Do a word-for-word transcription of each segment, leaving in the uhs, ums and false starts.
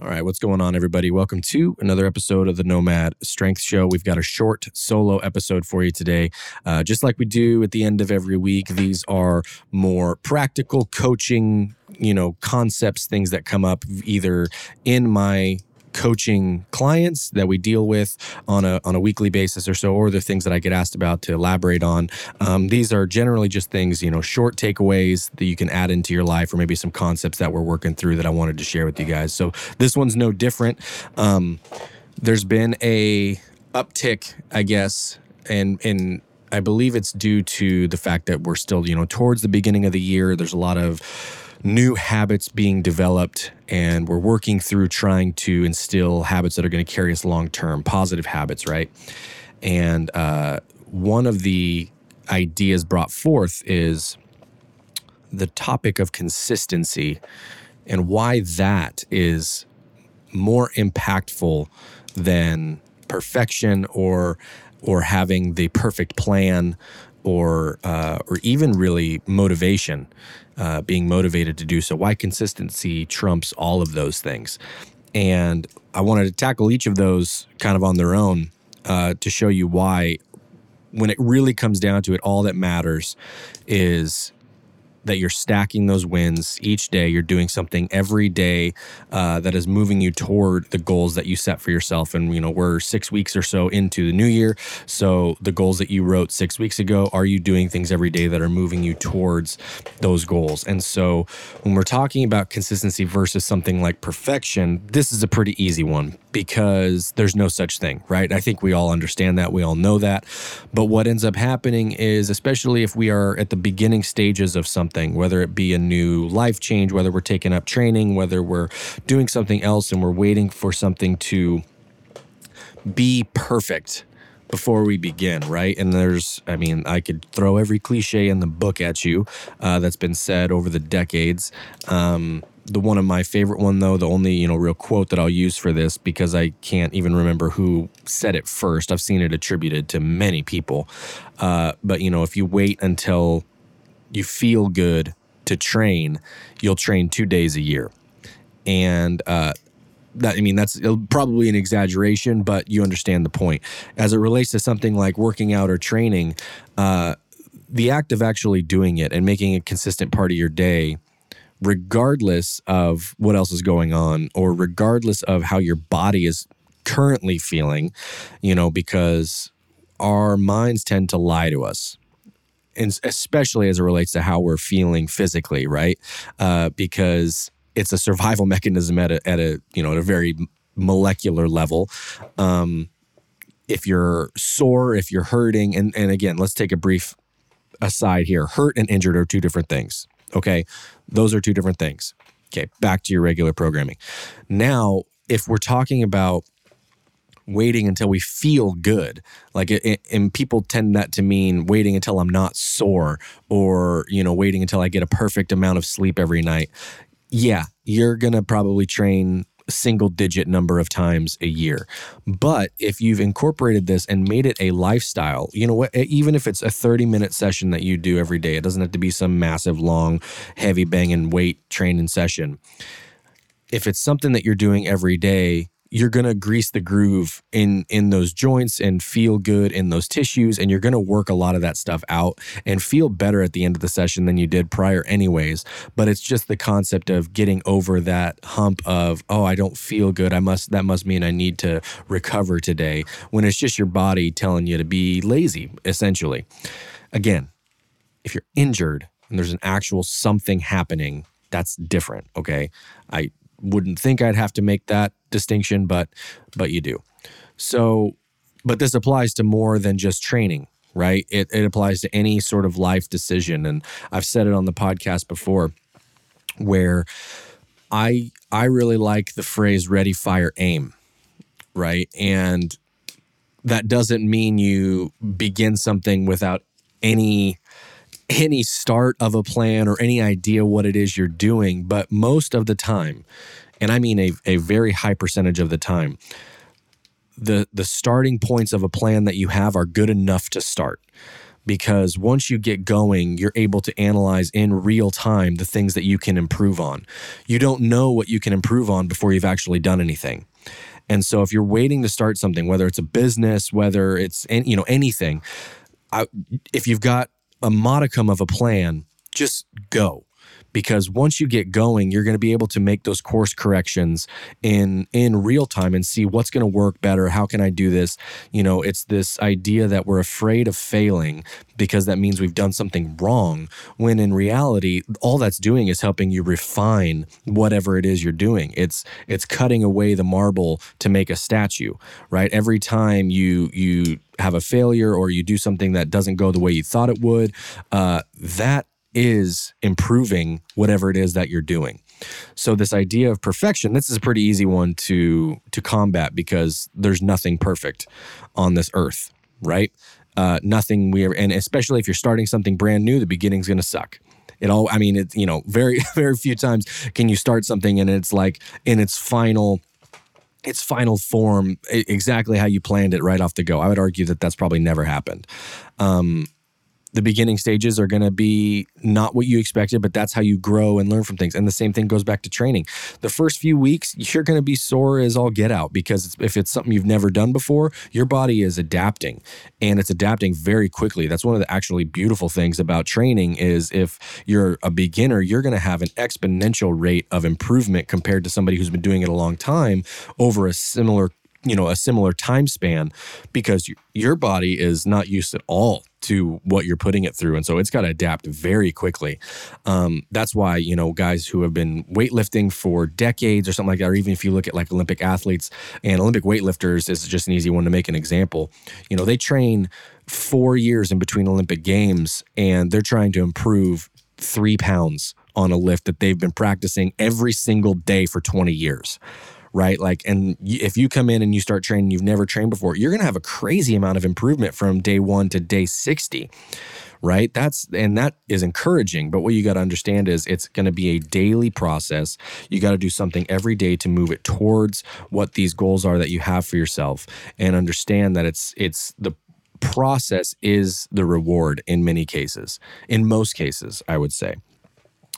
All right, what's going on, everybody? Welcome to another episode of the Nomad Strength Show. We've got a short solo episode for you today. Uh, just like we do at the end of every week, these are more practical coaching, you know, concepts, things that come up either in my coaching clients that we deal with on a on a weekly basis or so, or the things that I get asked about to elaborate on. Um, these are generally just things, you know, short takeaways that you can add into your life, or maybe some concepts that we're working through that I wanted to share with you guys. So this one's no different. Um, there's been a uptick, I guess, and and I believe it's due to the fact that we're still, you know, towards the beginning of the year. There's a lot of new habits being developed, and we're working through trying to instill habits that are going to carry us long-term, positive habits, right? And uh, one of the ideas brought forth is the topic of consistency and why that is more impactful than perfection or or having the perfect plan or uh, or even really motivation. Uh, being motivated to do so, why consistency trumps all of those things. And I wanted to tackle each of those kind of on their own uh, to show you why, when it really comes down to it, all that matters is that you're stacking those wins each day. You're doing something every day uh, that is moving you toward the goals that you set for yourself. And, you know, we're six weeks or so into the new year. So the goals that you wrote six weeks ago, are you doing things every day that are moving you towards those goals? And so when we're talking about consistency versus something like perfection, this is a pretty easy one because there's no such thing, right? I think we all understand that. We all know that. But what ends up happening is, especially if we are at the beginning stages of something, Thing, whether it be a new life change, whether we're taking up training, whether we're doing something else and we're waiting for something to be perfect before we begin, right? And there's, I mean, I could throw every cliche in the book at you uh, that's been said over the decades. Um, the one of my favorite one, though, the only, you know, real quote that I'll use for this, because I can't even remember who said it first. I've seen it attributed to many people. Uh, but, you know, if you wait until you feel good to train, you'll train two days a year. And uh, that, I mean, that's probably an exaggeration, but you understand the point. As it relates to something like working out or training, uh, the act of actually doing it and making a consistent part of your day, regardless of what else is going on or regardless of how your body is currently feeling, you know, because our minds tend to lie to us. And especially as it relates to how we're feeling physically, right? Uh, because it's a survival mechanism at a, at a, you know, at a very molecular level. Um, if you're sore, if you're hurting, and, and again, let's take a brief aside here. Hurt and injured are two different things, okay? Those are two different things. Okay, back to your regular programming. Now, if we're talking about waiting until we feel good, like, it, it, and people tend that to mean waiting until I'm not sore, or, you know, waiting until I get a perfect amount of sleep every night. Yeah, you're going to probably train single digit number of times a year. But if you've incorporated this and made it a lifestyle, you know what, even if it's a thirty minute session that you do every day, it doesn't have to be some massive, long, heavy banging weight training session. If it's something that you're doing every day, you're going to grease the groove in, in those joints and feel good in those tissues. And you're going to work a lot of that stuff out and feel better at the end of the session than you did prior anyways. But it's just the concept of getting over that hump of, oh, I don't feel good. I must, that must mean I need to recover today, when it's just your body telling you to be lazy, essentially. Again, if you're injured and there's an actual something happening, that's different. Okay. I wouldn't think I'd have to make that distinction, but but you do. So, but this applies to more than just training, right? It it applies to any sort of life decision. And I've said it on the podcast before, where I I really like the phrase ready, fire, aim, right? And that doesn't mean you begin something without any any start of a plan or any idea what it is you're doing. But most of the time, and I mean a, a very high percentage of the time, the the starting points of a plan that you have are good enough to start. Because once you get going, you're able to analyze in real time the things that you can improve on. You don't know what you can improve on before you've actually done anything. And so if you're waiting to start something, whether it's a business, whether it's any, you know, anything, I, if you've got a modicum of a plan, just go. Because once you get going, you're going to be able to make those course corrections in in real time and see what's going to work better. How can I do this? You know, it's this idea that we're afraid of failing because that means we've done something wrong, when in reality, all that's doing is helping you refine whatever it is you're doing. It's it's cutting away the marble to make a statue, right? Every time you you have a failure or you do something that doesn't go the way you thought it would, uh, that is improving whatever it is that you're doing. So this idea of perfection, this is a pretty easy one to to combat, because there's nothing perfect on this earth, right? Uh, nothing we ever, and especially if you're starting something brand new, the beginning's going to suck. It all, I mean, it's, you know, very, very few times can you start something and it's like in its final its final form, exactly how you planned it right off the go. I would argue that that's probably never happened. Um, The beginning stages are going to be not what you expected, but that's how you grow and learn from things. And the same thing goes back to training. The first few weeks, you're going to be sore as all get out, because it's, if it's something you've never done before, your body is adapting, and it's adapting very quickly. That's one of the actually beautiful things about training is if you're a beginner, you're going to have an exponential rate of improvement compared to somebody who's been doing it a long time over a similar, you know, a similar time span, because you, your body is not used at all to what you're putting it through. And so it's got to adapt very quickly. Um, that's why, you know, guys who have been weightlifting for decades or something like that, or even if you look at like Olympic athletes and Olympic weightlifters, is just an easy one to make an example. You know, they train four years in between Olympic games, and they're trying to improve three pounds on a lift that they've been practicing every single day for twenty years. Right? Like, and if you come in and you start training, you've never trained before, you're going to have a crazy amount of improvement from day one to day sixty, right? That's, and that is encouraging. But what you got to understand is it's going to be a daily process. You got to do something every day to move it towards what these goals are that you have for yourself, and understand that it's, it's the process is the reward in many cases, in most cases, I would say.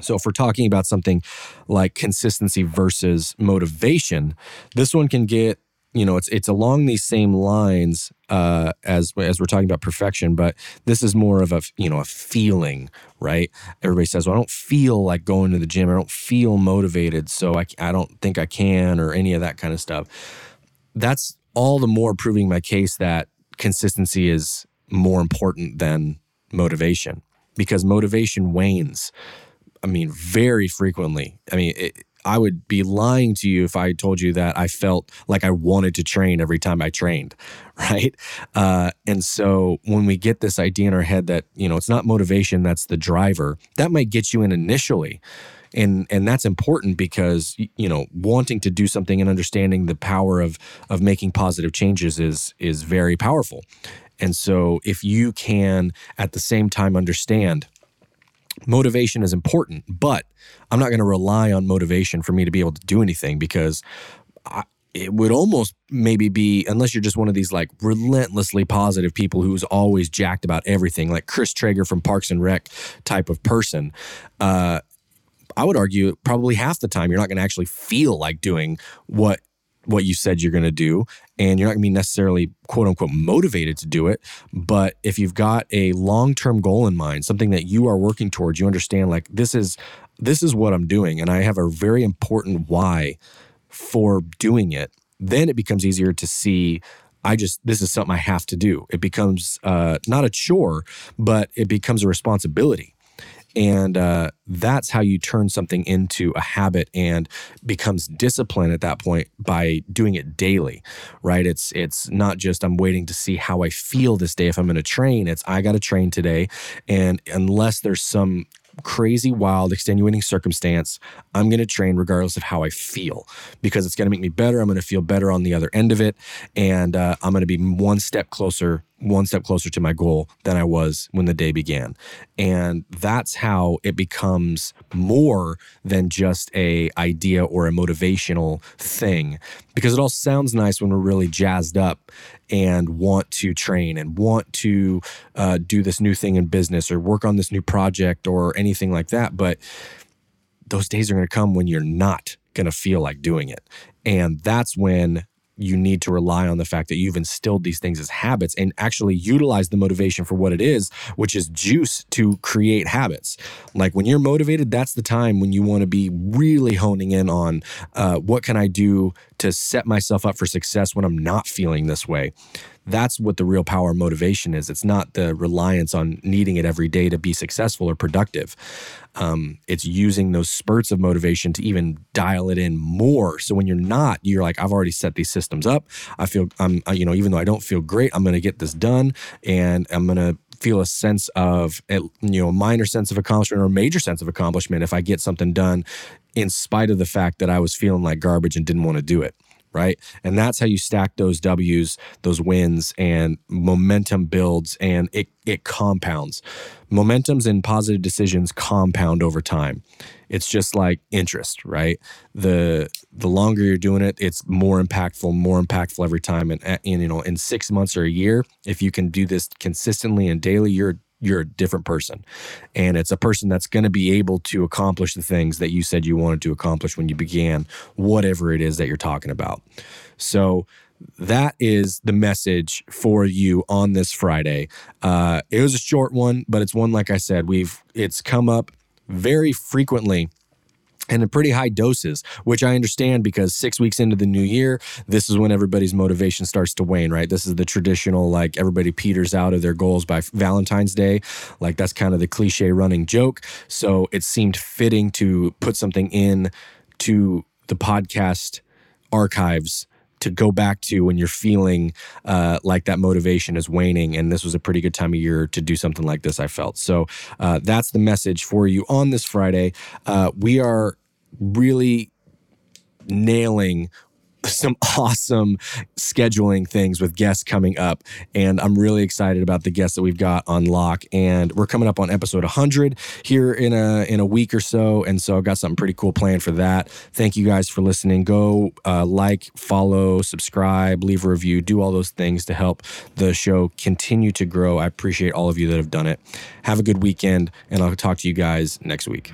So if we're talking about something like consistency versus motivation, this one can get, you know, it's it's along these same lines uh, as as we're talking about perfection, but this is more of a, you know, a feeling, right? Everybody says, well, I don't feel like going to the gym. I don't feel motivated, so I, I don't think I can, or any of that kind of stuff. That's all the more proving my case that consistency is more important than motivation, because motivation wanes. I mean, very frequently. I mean, it, I would be lying to you if I told you that I felt like I wanted to train every time I trained, right? Uh, and so when we get this idea in our head that, you know, it's not motivation, that's the driver, that might get you in initially. And and that's important because, you know, wanting to do something and understanding the power of of making positive changes is is very powerful. And so if you can at the same time understand motivation is important, but I'm not going to rely on motivation for me to be able to do anything, because I, it would almost maybe be, unless you're just one of these like relentlessly positive people who's always jacked about everything, like Chris Traeger from Parks and Rec type of person, uh, I would argue probably half the time you're not going to actually feel like doing what what you said you're going to do, and you're not going to be necessarily quote unquote motivated to do it. But if you've got a long-term goal in mind, something that you are working towards, you understand like this is this is what I'm doing and I have a very important why for doing it, then it becomes easier to see I just, this is something I have to do. It becomes uh, not a chore, but it becomes a responsibility. And uh, that's how you turn something into a habit and becomes discipline at that point by doing it daily, right? It's it's not just I'm waiting to see how I feel this day if I'm going to train. It's I got to train today. And unless there's some crazy, wild, extenuating circumstance, I'm going to train regardless of how I feel, because it's going to make me better. I'm going to feel better on the other end of it. And uh, I'm going to be one step closer one step closer to my goal than I was when the day began. And that's how it becomes more than just a idea or a motivational thing, because it all sounds nice when we're really jazzed up and want to train and want to uh, do this new thing in business or work on this new project or anything like that. But those days are going to come when you're not going to feel like doing it. And that's when you need to rely on the fact that you've instilled these things as habits and actually utilize the motivation for what it is, which is juice to create habits. Like when you're motivated, that's the time when you want to be really honing in on uh, what can I do to set myself up for success when I'm not feeling this way. That's what the real power of motivation is. It's not the reliance on needing it every day to be successful or productive. Um, it's using those spurts of motivation to even dial it in more. So when you're not, you're like, I've already set these systems up. I feel I'm, you know, even though I don't feel great, I'm going to get this done, and I'm going to feel a sense of, you know, a minor sense of accomplishment or a major sense of accomplishment if I get something done, in spite of the fact that I was feeling like garbage and didn't want to do it. Right? And that's how you stack those W's, those wins, and momentum builds, and it it compounds. Momentums and positive decisions compound over time. It's just like interest, right? The the longer you're doing it, it's more impactful, more impactful every time. And, and you know, in six months or a year, if you can do this consistently and daily, you're you're a different person. And it's a person that's going to be able to accomplish the things that you said you wanted to accomplish when you began, whatever it is that you're talking about. So that is the message for you on this Friday. Uh, it was a short one, but it's one, like I said, we've, it's come up very frequently and in pretty high doses, which I understand, because six weeks into the new year, this is when everybody's motivation starts to wane, right? This is the traditional, like everybody peters out of their goals by Valentine's Day. Like that's kind of the cliche running joke. So it seemed fitting to put something in to the podcast archives to go back to when you're feeling uh, like that motivation is waning. And this was a pretty good time of year to do something like this, I felt. So uh, that's the message for you on this Friday. Uh, we are really nailing some awesome scheduling things with guests coming up. And I'm really excited about the guests that we've got on lock. And we're coming up on episode one hundred here in a in a week or so. And so I've got something pretty cool planned for that. Thank you guys for listening. Go uh, like, follow, subscribe, leave a review, do all those things to help the show continue to grow. I appreciate all of you that have done it. Have a good weekend, and I'll talk to you guys next week.